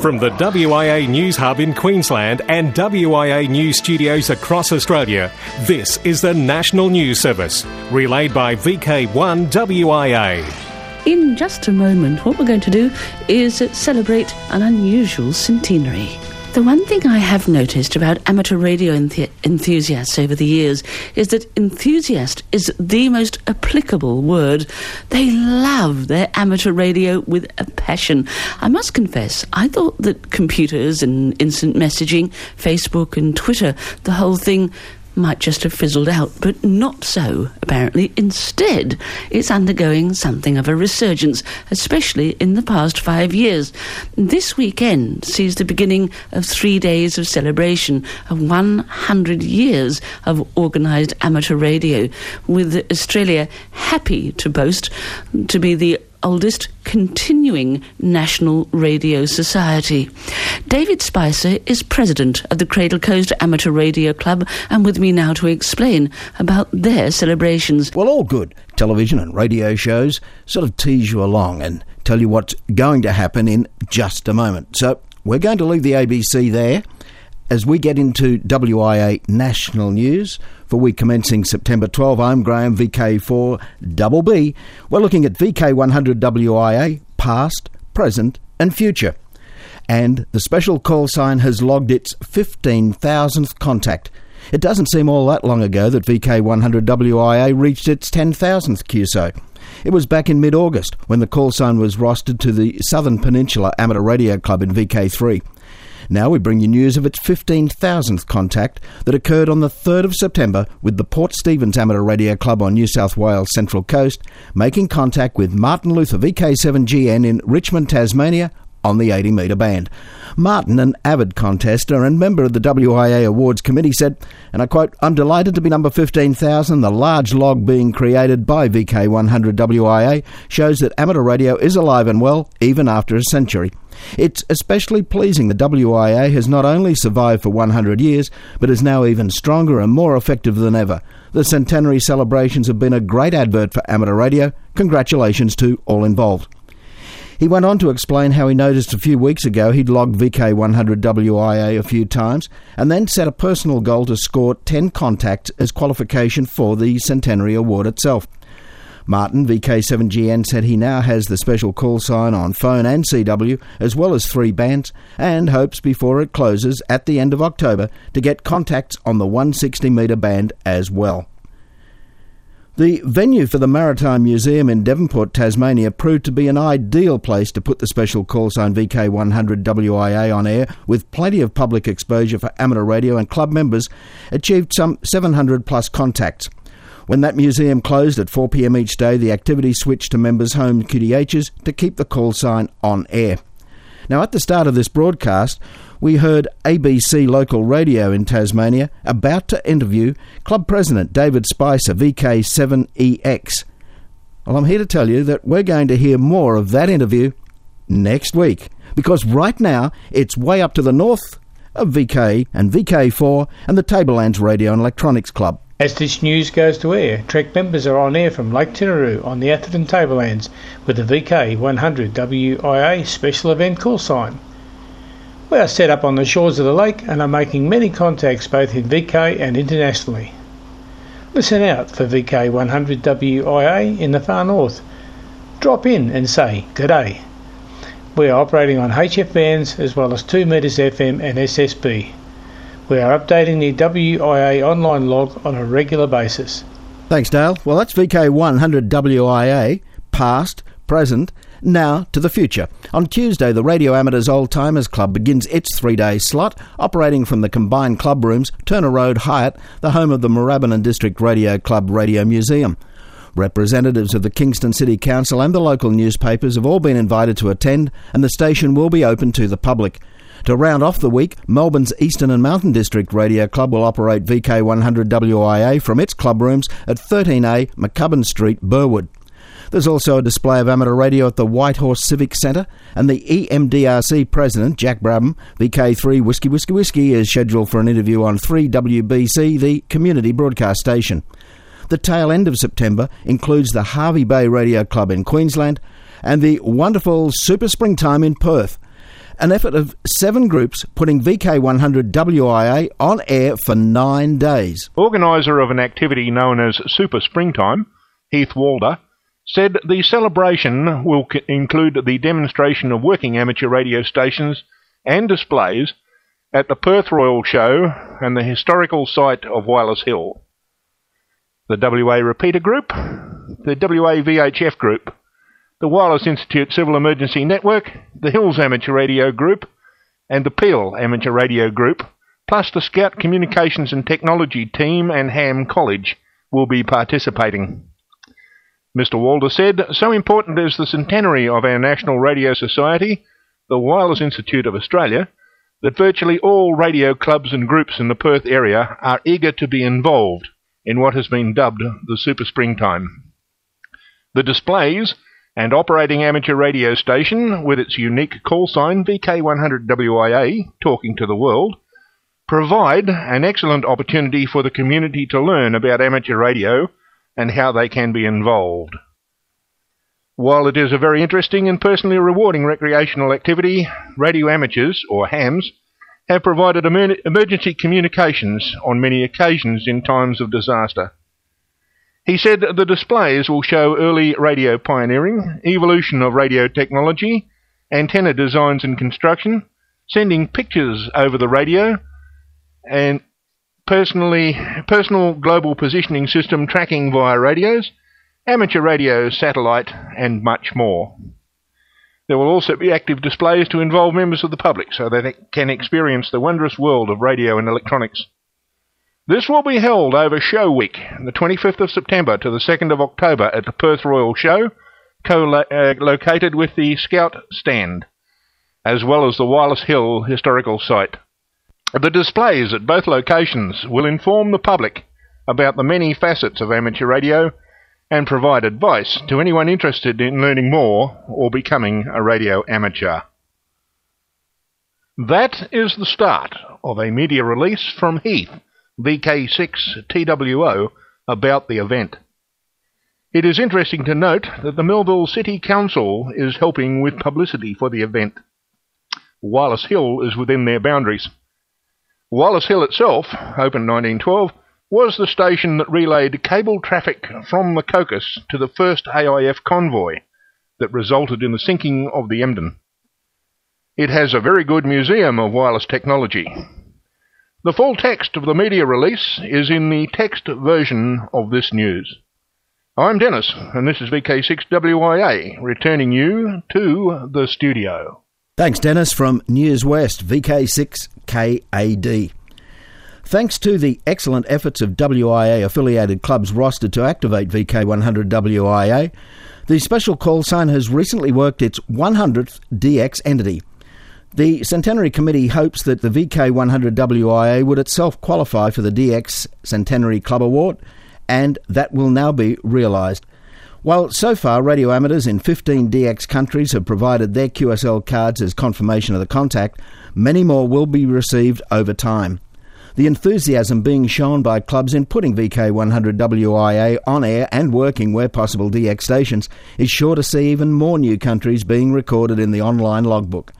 From the WIA News Hub in Queensland and WIA News Studios across Australia, this is the National News Service, relayed by VK1 WIA. In just a moment, what we're going to do is celebrate an unusual centenary. The one thing I have noticed about amateur radio enthusiasts over the years is that enthusiast is the most applicable word. They love their amateur radio with a passion. I must confess, I thought that computers and instant messaging, Facebook and Twitter, the whole thing might just have fizzled out, but not so, apparently. Instead, it's undergoing something of a resurgence, especially in the past 5 years. This weekend sees the beginning of 3 days of celebration of 100 years of organised amateur radio, with Australia happy to boast to be the oldest continuing national radio society. David Spicer is president of the Cradle Coast Amateur Radio Club, and with me now to explain about their celebrations. Well, all good television and radio shows sort of tease you along and tell you what's going to happen in just a moment. So we're going to leave the ABC there as we get into WIA national news for week commencing September 12. I'm Graham, VK4BB. We're looking at VK100WIA, past, present and future. And the special call sign has logged its 15,000th contact. It doesn't seem all that long ago that VK100WIA reached its 10,000th QSO. It was back in mid-August when the call sign was rostered to the Southern Peninsula Amateur Radio Club in VK3. Now we bring you news of its 15,000th contact that occurred on the 3rd of September with the Port Stephens Amateur Radio Club on New South Wales Central Coast, making contact with Martin Luther VK7GN in Richmond, Tasmania, on the 80-metre band. Martin, an avid contester and member of the WIA Awards Committee, said, and I quote, "I'm delighted to be number 15,000. The large log being created by VK100 WIA shows that amateur radio is alive and well, even after a century. It's especially pleasing that WIA has not only survived for 100 years, but is now even stronger and more effective than ever. The centenary celebrations have been a great advert for amateur radio. Congratulations to all involved." He went on to explain how he noticed a few weeks ago he'd logged VK100WIA a few times and then set a personal goal to score 10 contacts as qualification for the Centenary Award itself. Martin, VK7GN, said he now has the special call sign on phone and CW as well as 3 bands, and hopes before it closes at the end of October to get contacts on the 160-metre band as well. The venue for the Maritime Museum in Devonport, Tasmania proved to be an ideal place to put the special call sign VK100 WIA on air, with plenty of public exposure for amateur radio, and club members achieved some 700 plus contacts. When that museum closed at 4 p.m. each day, the activity switched to members' home QTHs to keep the call sign on air. Now, at the start of this broadcast, we heard ABC Local Radio in Tasmania about to interview Club President David Spicer, VK7EX. Well, I'm here to tell you that we're going to hear more of that interview next week, because right now it's way up to the north of VK and VK4 and the Tablelands Radio and Electronics Club. As this news goes to air, Trek members are on air from Lake Tinaroo on the Atherton Tablelands with the VK100 WIA special event call sign. We are set up on the shores of the lake and are making many contacts both in VK and internationally. Listen out for VK100 WIA in the far north. Drop in and say good day. We are operating on HF bands as well as 2 metres FM and SSB. We are updating the WIA online log on a regular basis. Thanks, Dale. Well, that's VK100 WIA, past, present. Now to the future. On Tuesday, the Radio Amateurs Old Timers Club begins its 3-day slot, operating from the combined club rooms, Turner Road, Hyatt, the home of the Moorabbin District Radio Club Radio Museum. Representatives of the Kingston City Council and the local newspapers have all been invited to attend, and the station will be open to the public. To round off the week, Melbourne's Eastern and Mountain District Radio Club will operate VK100 WIA from its club rooms at 13A McCubbin Street, Burwood. There's also a display of amateur radio at the Whitehorse Civic Centre, and the EMDRC President, Jack Brabham, VK3 Whiskey Whiskey Whiskey, is scheduled for an interview on 3WBC, the community broadcast station. The tail end of September includes the Hervey Bay Radio Club in Queensland and the wonderful Super Springtime in Perth. an effort of 7 groups putting VK100WIA on air for 9 days. Organiser of an activity known as Super Springtime, Heath Walder, said the celebration will include the demonstration of working amateur radio stations and displays at the Perth Royal Show and the historical site of Wireless Hill, the WA Repeater Group, the WA VHF Group, the Wireless Institute Civil Emergency Network, the Hills Amateur Radio Group, and the Peel Amateur Radio Group, plus the Scout Communications and Technology Team and Ham College will be participating. Mr. Walder said, so important is the centenary of our National Radio Society, the Wireless Institute of Australia, that virtually all radio clubs and groups in the Perth area are eager to be involved in what has been dubbed the Super Springtime. The displays and operating amateur radio station, with its unique call sign VK100WIA, talking to the world, provide an excellent opportunity for the community to learn about amateur radio and how they can be involved. While it is a very interesting and personally rewarding recreational activity, radio amateurs, or hams, have provided emergency communications on many occasions in times of disaster. He said the displays will show early radio pioneering, evolution of radio technology, antenna designs and construction, sending pictures over the radio, and personal global positioning system tracking via radios, amateur radio, satellite, and much more. There will also be active displays to involve members of the public so that they can experience the wondrous world of radio and electronics. This will be held over Show Week, the 25th of September to the 2nd of October at the Perth Royal Show, co-located with the Scout Stand, as well as the Wireless Hill Historical Site. The displays at both locations will inform the public about the many facets of amateur radio and provide advice to anyone interested in learning more or becoming a radio amateur. That is the start of a media release from Heath, VK6TWO, about the event. It is interesting to note that the Melville City Council is helping with publicity for the event. Wireless Hill is within their boundaries. Wireless Hill itself, opened 1912, was the station that relayed cable traffic from the Cocos to the first AIF convoy that resulted in the sinking of the Emden. It has a very good museum of wireless technology. The full text of the media release is in the text version of this news. I'm Dennis, and this is VK6WIA, returning you to the studio. Thanks, Dennis, from News West, VK6KAD. Thanks to the excellent efforts of WIA-affiliated clubs rostered to activate VK100WIA, the special call sign has recently worked its 100th DX entity. The Centenary Committee hopes that the VK100WIA would itself qualify for the DX Centenary Club Award, and that will now be realised. While so far radio amateurs in 15 DX countries have provided their QSL cards as confirmation of the contact, many more will be received over time. The enthusiasm being shown by clubs in putting VK100WIA on air and working where possible DX stations is sure to see even more new countries being recorded in the online logbook.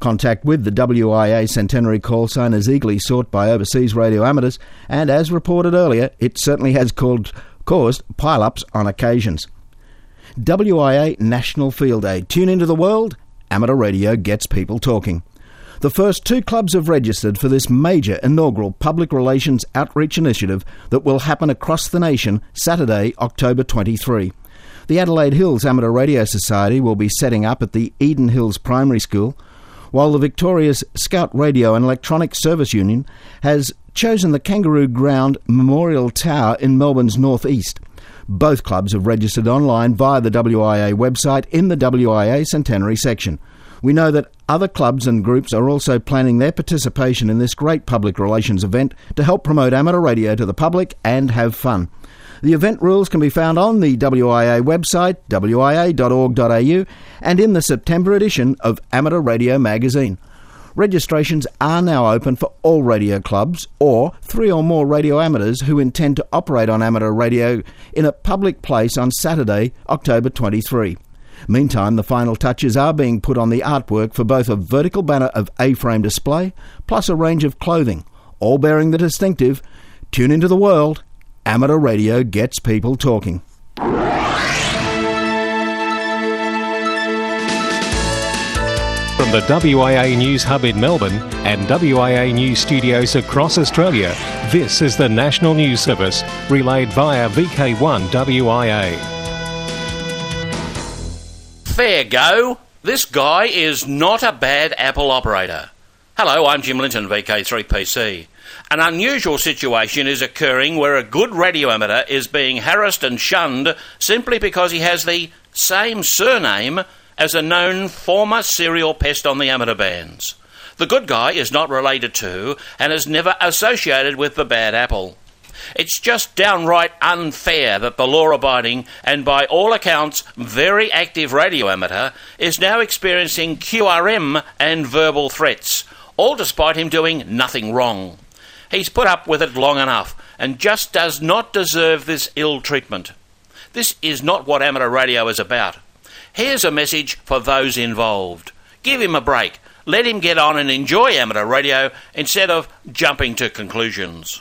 Contact with the WIA centenary call sign is eagerly sought by overseas radio amateurs, and as reported earlier, it certainly has caused pile-ups on occasions. WIA National Field Day. Tune into the world. Amateur radio gets people talking. The first 2 clubs have registered for this major inaugural public relations outreach initiative that will happen across the nation Saturday, October 23. The Adelaide Hills Amateur Radio Society will be setting up at the Eden Hills Primary School, while the Victoria's Scout Radio and Electronic Service Union has chosen the Kangaroo Ground Memorial Tower in Melbourne's northeast. Both clubs have registered online via the WIA website in the WIA Centenary section. We know that other clubs and groups are also planning their participation in this great public relations event to help promote amateur radio to the public and have fun. The event rules can be found on the WIA website, wia.org.au, and in the September edition of Amateur Radio Magazine. Registrations are now open for all radio clubs or 3 or more radio amateurs who intend to operate on amateur radio in a public place on Saturday, October 23. Meantime, the final touches are being put on the artwork for both a vertical banner of A-frame display plus a range of clothing, all bearing the distinctive, "Tune into the world, amateur radio gets people talking." From the WIA News Hub in Melbourne and WIA News Studios across Australia, this is the National News Service, relayed via VK1 WIA. Fair go. This guy is not a bad Apple operator. Hello, I'm Jim Linton, VK3PC. An unusual situation is occurring where a good radio amateur is being harassed and shunned simply because he has the same surname as a known former serial pest on the amateur bands. The good guy is not related to and is never associated with the bad apple. It's just downright unfair that the law-abiding and by all accounts very active radio amateur is now experiencing QRM and verbal threats, all despite him doing nothing wrong. He's put up with it long enough and just does not deserve this ill treatment. This is not what amateur radio is about. Here's a message for those involved. Give him a break. Let him get on and enjoy amateur radio instead of jumping to conclusions.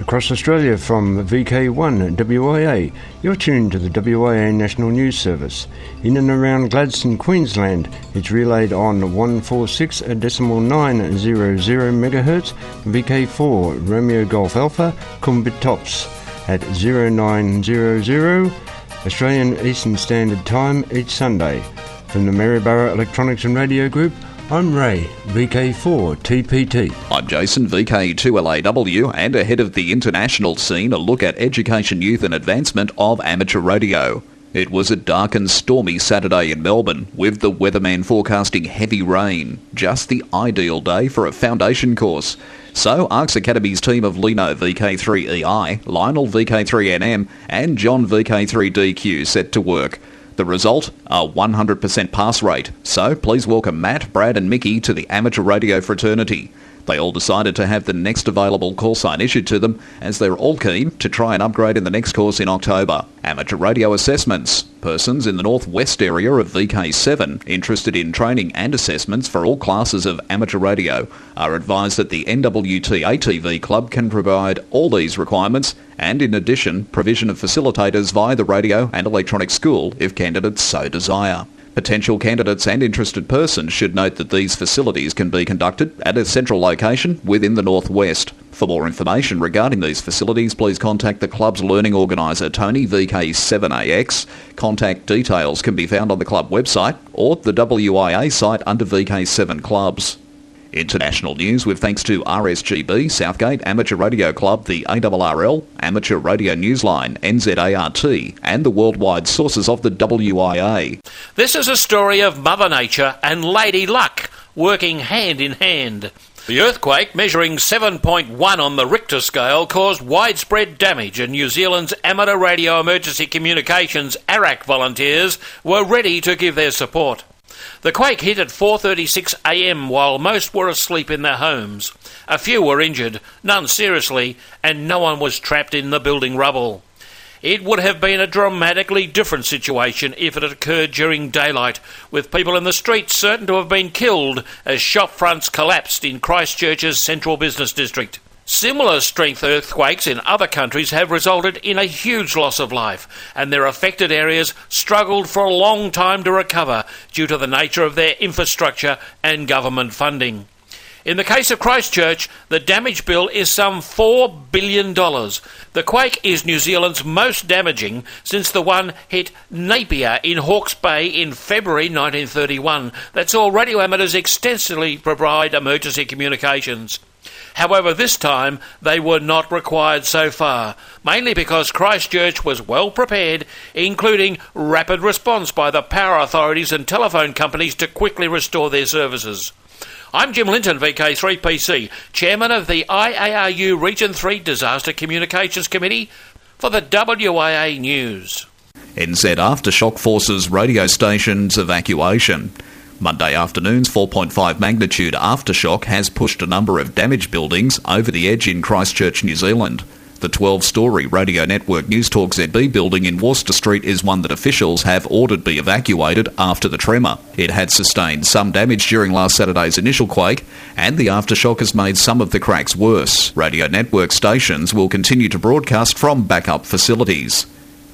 Across Australia from VK1 WIA, you're tuned to the WIA National News Service. In and around Gladstone, Queensland, it's relayed on 146.900 MHz, VK4 Romeo Golf Alpha, Cumbit Tops at 0900 Australian Eastern Standard Time each Sunday. From the Maryborough Electronics and Radio Group, I'm Ray, VK4TPT. I'm Jason, VK2LAW, and ahead of the international scene, a look at education, youth and advancement of amateur radio. It was a dark and stormy Saturday in Melbourne, with the weatherman forecasting heavy rain. Just the ideal day for a foundation course. So, ARCS Academy's team of Lino VK3EI, Lionel VK3NM and John VK3DQ set to work. The result? A 100% pass rate. So, please welcome Matt, Brad and Mickey to the amateur radio fraternity. They all decided to have the next available callsign issued to them as they were all keen to try and upgrade in the next course in October. Amateur radio assessments. Persons in the northwest area of VK7 interested in training and assessments for all classes of amateur radio are advised that the NWT-ATV Club can provide all these requirements and, in addition, provision of facilitators via the radio and electronic school if candidates so desire. Potential candidates and interested persons should note that these facilities can be conducted at a central location within the northwest. For more information regarding these facilities, please contact the club's learning organiser, Tony VK7AX. Contact details can be found on the club website or the WIA site under VK7 Clubs. International news with thanks to RSGB, Southgate Amateur Radio Club, the ARRL, Amateur Radio Newsline, NZART and the worldwide sources of the WIA. This is a story of Mother Nature and Lady Luck working hand in hand. The earthquake, measuring 7.1 on the Richter scale, caused widespread damage and New Zealand's Amateur Radio Emergency Communications ARAC volunteers were ready to give their support. The quake hit at 4:36 a.m. while most were asleep in their homes. A few were injured, none seriously, and no one was trapped in the building rubble. It would have been a dramatically different situation if it had occurred during daylight, with people in the streets certain to have been killed as shop fronts collapsed in Christchurch's central business district. Similar strength earthquakes in other countries have resulted in a huge loss of life, and their affected areas struggled for a long time to recover due to the nature of their infrastructure and government funding. In the case of Christchurch, the damage bill is some $4 billion. The quake is New Zealand's most damaging since the one hit Napier in Hawke's Bay in February 1931. That's all radio amateurs extensively provide emergency communications. However, this time they were not required so far, mainly because Christchurch was well prepared, including rapid response by the power authorities and telephone companies to quickly restore their services. I'm Jim Linton, VK3PC, Chairman of the IARU Region 3 Disaster Communications Committee for the WIA News. NZ Aftershock Forces radio stations evacuation. Monday afternoon's 4.5 magnitude aftershock has pushed a number of damaged buildings over the edge in Christchurch, New Zealand. The 12-storey Radio Network News Talk ZB building in Worcester Street is one that officials have ordered be evacuated after the tremor. It had sustained some damage during last Saturday's initial quake, and the aftershock has made some of the cracks worse. Radio network stations will continue to broadcast from backup facilities.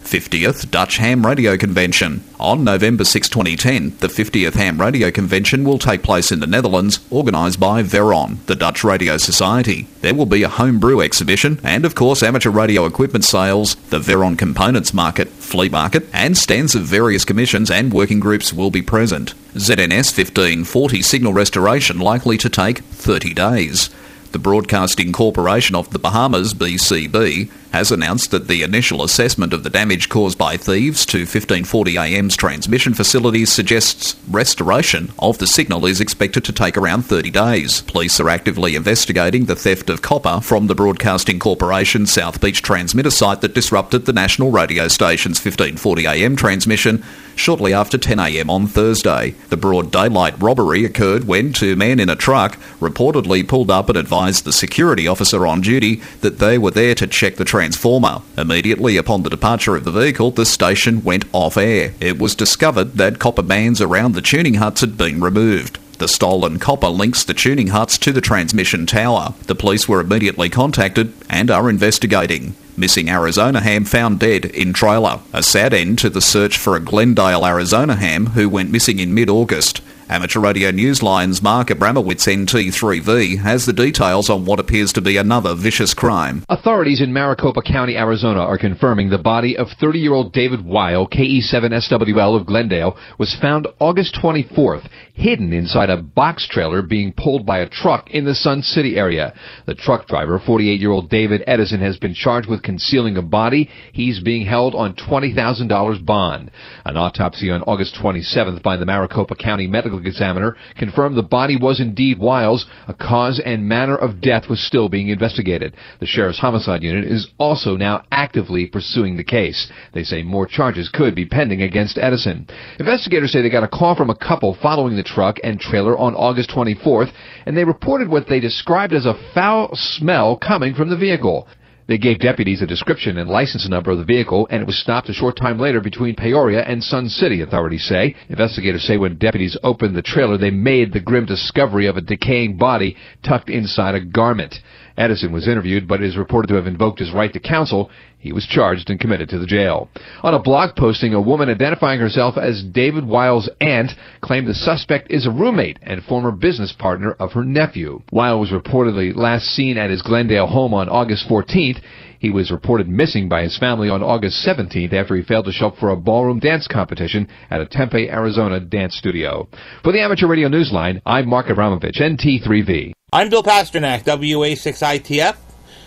50th Dutch Ham Radio Convention. On November 6, 2010, the 50th Ham Radio Convention will take place in the Netherlands, organised by Veron, the Dutch Radio Society. There will be a homebrew exhibition and, of course, amateur radio equipment sales, the Veron Components Market, Flea Market, and stands of various commissions and working groups will be present. ZNS 1540 signal restoration likely to take 30 days. The Broadcasting Corporation of the Bahamas, BCB, has announced that the initial assessment of the damage caused by thieves to 1540 AM's transmission facilities suggests restoration of the signal is expected to take around 30 days. Police are actively investigating the theft of copper from the Broadcasting Corporation South Beach transmitter site that disrupted the national radio station's 1540 AM transmission shortly after 10 a.m. on Thursday. The broad daylight robbery occurred when two men in a truck reportedly pulled up and advised the security officer on duty that they were there to check the transformer. Immediately upon the departure of the vehicle, the station went off air. It was discovered that copper bands around the tuning huts had been removed. The stolen copper links the tuning huts to the transmission tower. The police were immediately contacted and are investigating. Missing Arizona ham found dead in trailer. A sad end to the search for a Glendale, Arizona ham who went missing in mid-August. Amateur Radio Newsline's Mark Abramowitz, NT3V, has the details on what appears to be another vicious crime. Authorities in Maricopa County, Arizona are confirming the body of 30-year-old David Weil, KE7SWL of Glendale, was found August 24th, hidden inside a box trailer being pulled by a truck in the Sun City area. The truck driver, 48-year-old David Edison, has been charged with concealing a body. He's being held on $20,000 bond. An autopsy on August 27th by the Maricopa County Medical Examiner confirmed the body was indeed Wiles. A cause and manner of death was still being investigated. The Sheriff's Homicide Unit is also now actively pursuing the case. They say more charges could be pending against Edison. Investigators say they got a call from a couple following the truck and trailer on August 24th, and they reported what they described as a foul smell coming from the vehicle. They gave deputies a description and license number of the vehicle, and it was stopped a short time later between Peoria and Sun City, authorities say. Investigators say when deputies opened the trailer, they made the grim discovery of a decaying body tucked inside a garment. Edison was interviewed, but is reported to have invoked his right to counsel. He was charged and committed to the jail. On a blog posting, a woman identifying herself as David Wiles' aunt claimed the suspect is a roommate and former business partner of her nephew. Weil was reportedly last seen at his Glendale home on August 14th. He was reported missing by his family on August 17th after he failed to show up for a ballroom dance competition at a Tempe, Arizona dance studio. For the Amateur Radio Newsline, I'm Mark Abramovich, NT3V. I'm Bill Pasternak, WA6ITF.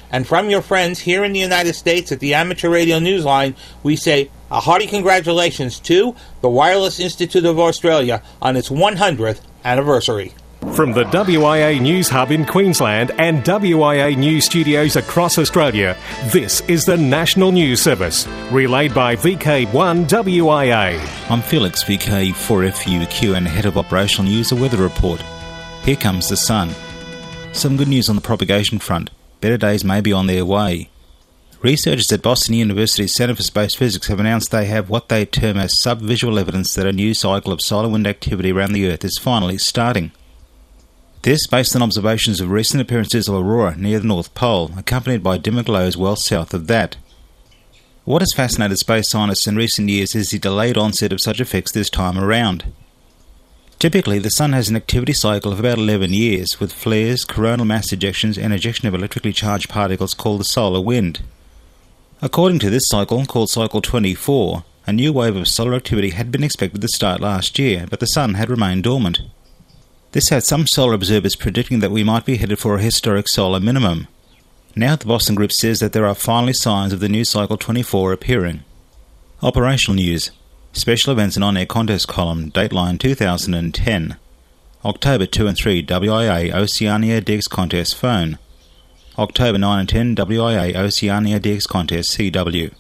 And from your friends here in the United States at the Amateur Radio Newsline, we say a hearty congratulations to the Wireless Institute of Australia on its 100th anniversary. From the WIA News Hub in Queensland and WIA News Studios across Australia, this is the National News Service, relayed by VK1 WIA. I'm Felix, VK4FUQ and Head of Operational News, a weather report. Here comes the sun. Some good news on the propagation front. Better days may be on their way. Researchers at Boston University's Center for Space Physics have announced they have what they term as sub-visual evidence that a new cycle of solar wind activity around the Earth is finally starting. This based on observations of recent appearances of aurora near the North Pole, accompanied by dimmer glows well south of that. What has fascinated space scientists in recent years is the delayed onset of such effects this time around. Typically, the Sun has an activity cycle of about 11 years, with flares, coronal mass ejections, and ejection of electrically charged particles called the solar wind. According to this cycle, called Cycle 24, a new wave of solar activity had been expected to start last year, but the Sun had remained dormant. This had some solar observers predicting that we might be headed for a historic solar minimum. Now the Boston Group says that there are finally signs of the new Cycle 24 appearing. Operational news. Special Events and On-Air Contest Column, Dateline 2010. October 2 and 3, WIA Oceania DX Contest Phone. October 9 and 10, WIA Oceania DX Contest CW.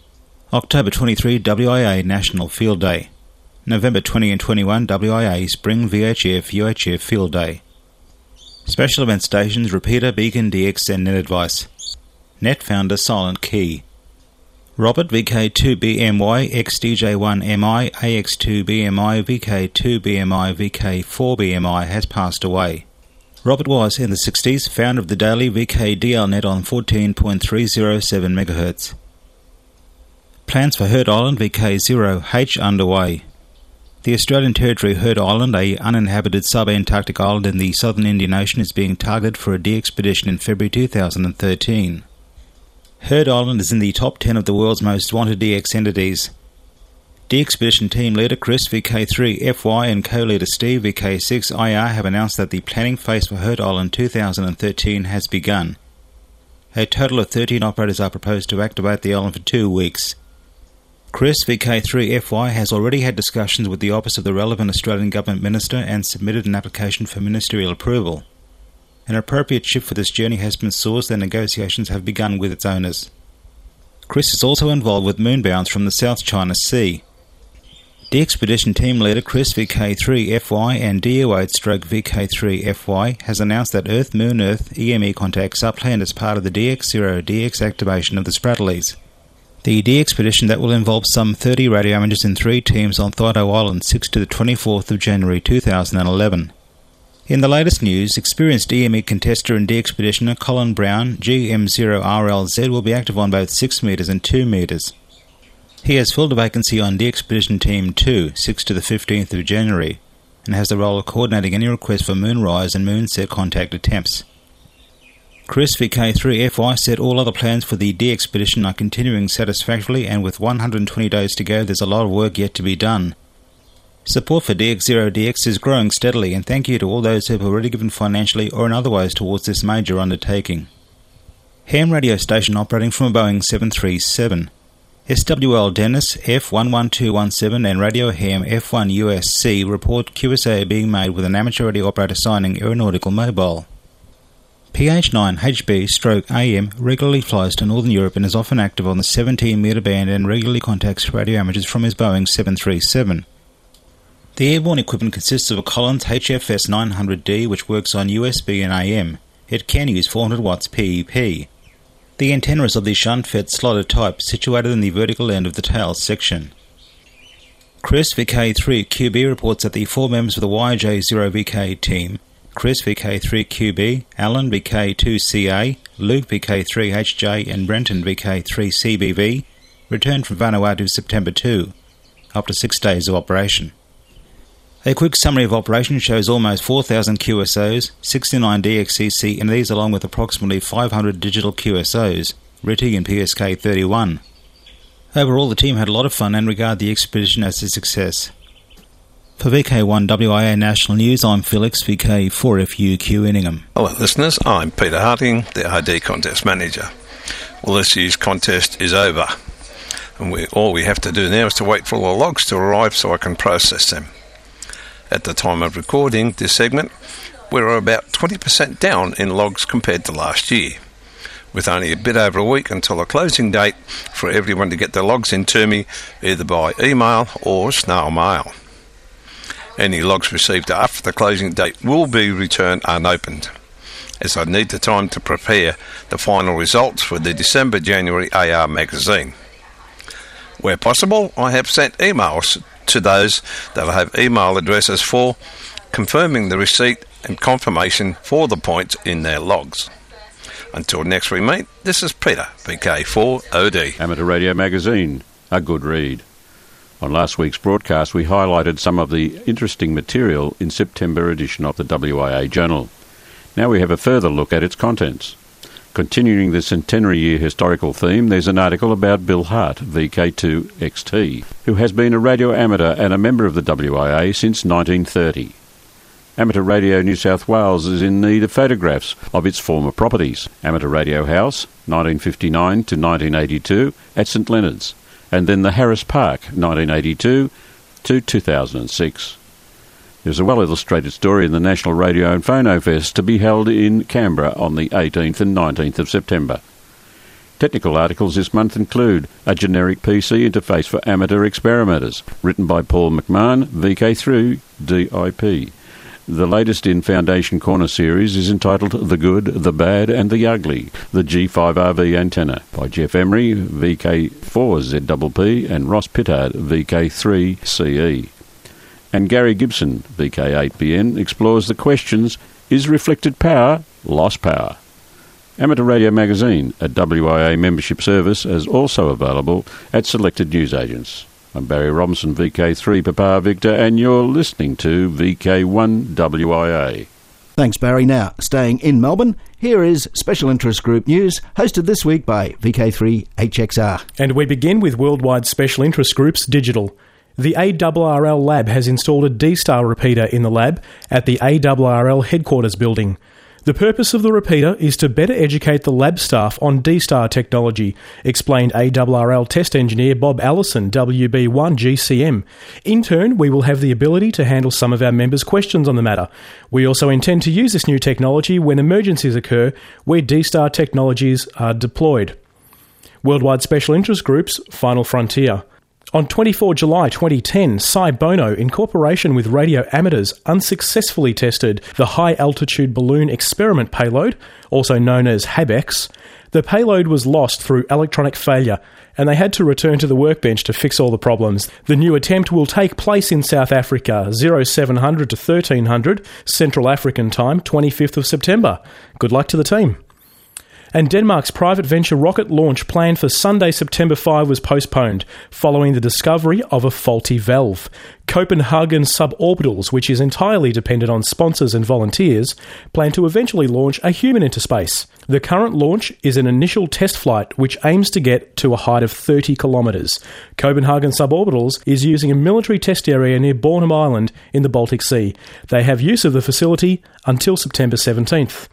October 23, WIA National Field Day. November 20 and 21, WIA Spring VHF UHF Field Day. Special Event Stations, Repeater, Beacon, DX and NetAdvice. Nat founder Silent Key. Robert VK2BMY, XDJ1MI, AX2BMI, VK2BMI, VK4BMI has passed away. Robert was, in the 60s, founder of the daily VKDLNet on 14.307 MHz. Plans for Heard Island VK0H underway. The Australian territory Heard Island, an uninhabited subantarctic island in the southern Indian Ocean, is being targeted for a de-expedition in February 2013. Heard Island is in the top 10 of the world's most wanted DX entities. De-expedition team leader Chris, VK3FY, and co-leader Steve, VK6IR, have announced that the planning phase for Heard Island 2013 has begun. A total of 13 operators are proposed to activate the island for 2 weeks. Chris, VK3FY, has already had discussions with the office of the relevant Australian Government Minister and submitted an application for ministerial approval. An appropriate ship for this journey has been sourced and negotiations have begun with its owners. Chris is also involved with moonbounds from the South China Sea. The expedition team leader Chris, VK3FY, and DO8/VK3FY has announced that Earth-Moon-Earth EME contacts are planned as part of the DX0 DX activation of the Sprattleys. The de-expedition that will involve some 30 radio amateurs in 3 teams on Thido Island 6 to the 24th of January 2011. In the latest news, experienced EME contester and de-expeditioner Colin Brown, GM0RLZ, will be active on both 6 metres and 2 metres. He has filled a vacancy on de-expedition team 2, 6 to the 15th of January, and has the role of coordinating any request for moonrise and moonset contact attempts. Chris, VK3FY, said all other plans for the de-expedition are continuing satisfactorily, and with 120 days to go, there's a lot of work yet to be done. Support for DX0DX is growing steadily, and thank you to all those who have already given financially or in other ways towards this major undertaking. Ham radio station operating from a Boeing 737. SWL Dennis F11217 and Radio Ham F1USC report QSO being made with an amateur radio operator signing Aeronautical Mobile. PH9HB/AM regularly flies to Northern Europe and is often active on the 17-metre band and regularly contacts radio amateurs from his Boeing 737. The airborne equipment consists of a Collins HFS 900D which works on USB and AM. It can use 400 watts PEP. The antenna is of the shunt-fed slotted type, situated in the vertical end of the tail section. Chris, VK3QB, reports that the 4 members of the YJ0VK team, Chris, VK3QB, Alan, VK2CA, Luke, VK3HJ, and Brenton, VK3CBV, returned from Vanuatu September 2, after 6 days of operation. A quick summary of operation shows almost 4,000 QSOs, 69 DXCC, and these along with approximately 500 digital QSOs, RITI and PSK31. Overall, the team had a lot of fun and regard the expedition as a success. For VK1 WIA National News, I'm Felix, VK4FUQ Inningham. Hello listeners, I'm Peter Harting, the ID Contest Manager. Well, this year's contest is over, and all we have to do now is to wait for all the logs to arrive so I can process them. At the time of recording this segment, we're about 20% down in logs compared to last year, with only a bit over a week until the closing date for everyone to get their logs in to me, either by email or snail mail. Any logs received after the closing date will be returned unopened, as I need the time to prepare the final results for the December-January AR magazine. Where possible, I have sent emails to those that I have email addresses for, confirming the receipt and confirmation for the points in their logs. Until next we meet, this is Peter, VK4OD. Amateur Radio Magazine, a good read. On last week's broadcast, we highlighted some of the interesting material in September edition of the WIA Journal. Now we have a further look at its contents. Continuing the centenary year historical theme, there's an article about Bill Hart, VK2XT, who has been a radio amateur and a member of the WIA since 1930. Amateur Radio New South Wales is in need of photographs of its former properties. Amateur Radio House, 1959 to 1982, at St Leonard's, and then the Harris Park, 1982 to 2006. There's a well-illustrated story in the National Radio and Phono Fest to be held in Canberra on the 18th and 19th of September. Technical articles this month include a generic PC interface for amateur experimenters, written by Paul McMahon, VK3 DIP, The latest in Foundation Corner series is entitled The Good, the Bad and the Ugly, the G5RV Antenna by Jeff Emery, VK4ZPP and Ross Pittard, VK3CE. And Gary Gibson, VK8BN, explores the questions, is reflected power lost power? Amateur Radio Magazine, a WIA membership service, is also available at selected newsagents. I'm Barry Robinson, VK3 Papa Victor, and you're listening to VK1 WIA. Thanks, Barry. Now, staying in Melbourne, here is Special Interest Group News, hosted this week by VK3HXR. And we begin with Worldwide Special Interest Groups Digital. The ARRL lab has installed a D-Star repeater in the lab at the ARRL headquarters building. The purpose of the repeater is to better educate the lab staff on D-Star technology, explained ARRL test engineer Bob Allison, WB1GCM. In turn, we will have the ability to handle some of our members' questions on the matter. We also intend to use this new technology when emergencies occur where D-Star technologies are deployed. Worldwide Special Interest Groups, Final Frontier. On 24 July 2010, Cy Bono, in cooperation with radio amateurs, unsuccessfully tested the high-altitude balloon experiment payload, also known as HABEX. The payload was lost through electronic failure, and they had to return to the workbench to fix all the problems. The new attempt will take place in South Africa, 0700 to 1300, Central African time, 25th of September. Good luck to the team. And Denmark's private venture rocket launch planned for Sunday, September 5 was postponed following the discovery of a faulty valve. Copenhagen Suborbitals, which is entirely dependent on sponsors and volunteers, plan to eventually launch a human into space. The current launch is an initial test flight which aims to get to a height of 30 kilometres. Copenhagen Suborbitals is using a military test area near Bornholm Island in the Baltic Sea. They have use of the facility until September 17th.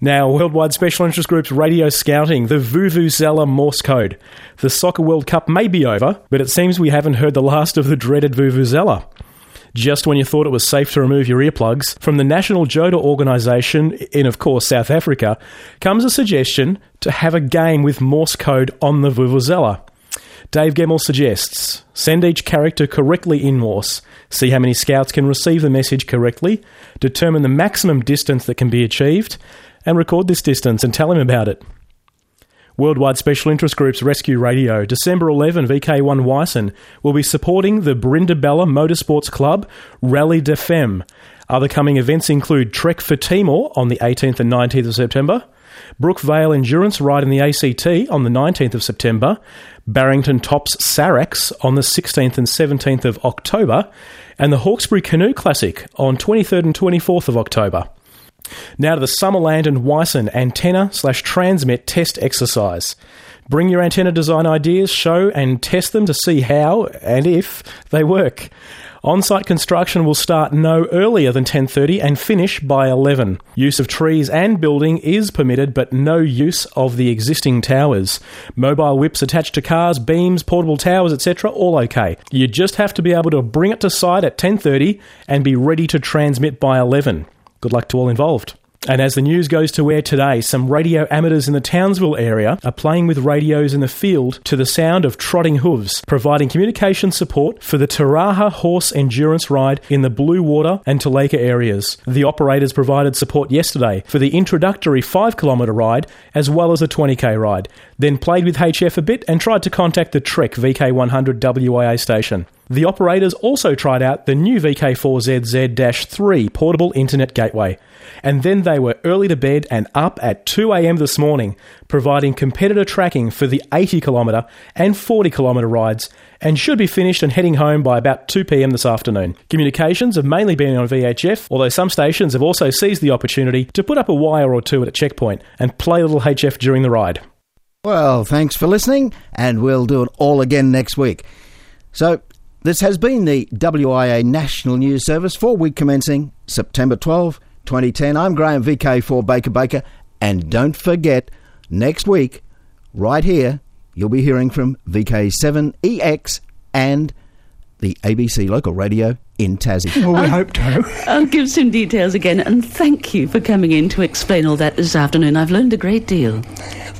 Now, Worldwide Special Interest Group's radio scouting, the Vuvuzela Morse code. The Soccer World Cup may be over, but it seems we haven't heard the last of the dreaded Vuvuzela. Just when you thought it was safe to remove your earplugs, from the National Joda Organisation in, of course, South Africa, comes a suggestion to have a game with Morse code on the Vuvuzela. Dave Gemmell suggests, send each character correctly in Morse, see how many scouts can receive the message correctly, determine the maximum distance that can be achieved, and record this distance and tell him about it. Worldwide Special Interest Group's Rescue Radio, December 11, VK1 Wyson, will be supporting the Brindabella Motorsports Club Rally de Femme. Other coming events include Trek for Timor on the 18th and 19th of September, Brookvale Endurance Ride in the ACT on the 19th of September, Barrington Tops Sarax on the 16th and 17th of October, and the Hawkesbury Canoe Classic on 23rd and 24th of October. Now to the Summerland and Wyson antenna/transmit test exercise. Bring your antenna design ideas, show and test them to see how and if they work. On-site construction will start no earlier than 10:30 and finish by 11. Use of trees and building is permitted, but no use of the existing towers. Mobile whips attached to cars, beams, portable towers, etc., all okay. You just have to be able to bring it to site at 10:30 and be ready to transmit by 11. Good luck to all involved. And as the news goes to air today, some radio amateurs in the Townsville area are playing with radios in the field to the sound of trotting hooves, providing communication support for the Taraha Horse Endurance Ride in the Blue Water and Tulaika areas. The operators provided support yesterday for the introductory 5 kilometre ride as well as a 20k ride, then played with HF a bit and tried to contact the Trek VK100 WIA station. The operators also tried out the new VK4ZZ-3 portable internet gateway, and then they were early to bed and up at 2am this morning, providing competitor tracking for the 80km and 40km rides, and should be finished and heading home by about 2pm this afternoon. Communications have mainly been on VHF, although some stations have also seized the opportunity to put up a wire or two at a checkpoint and play a little HF during the ride. Well, thanks for listening, and we'll do it all again next week. So, this has been the WIA National News Service for week commencing September 12, 2010. I'm Graham, VK4 Baker, and don't forget, next week, right here, you'll be hearing from VK7EX and the ABC local radio in Tassie. Well, we hope to. I'll give some details again, and thank you for coming in to explain all that this afternoon. I've learned a great deal.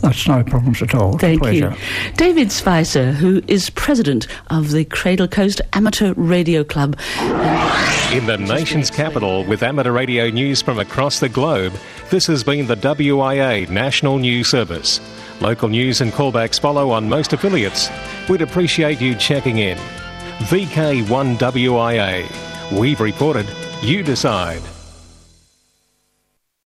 That's no problems at all. Thank you. David Spicer, who is president of the Cradle Coast Amateur Radio Club. In the nation's capital, with amateur radio news from across the globe, this has been the WIA National News Service. Local news and callbacks follow on most affiliates. We'd appreciate you checking in. VK1 WIA. We've reported. You decide.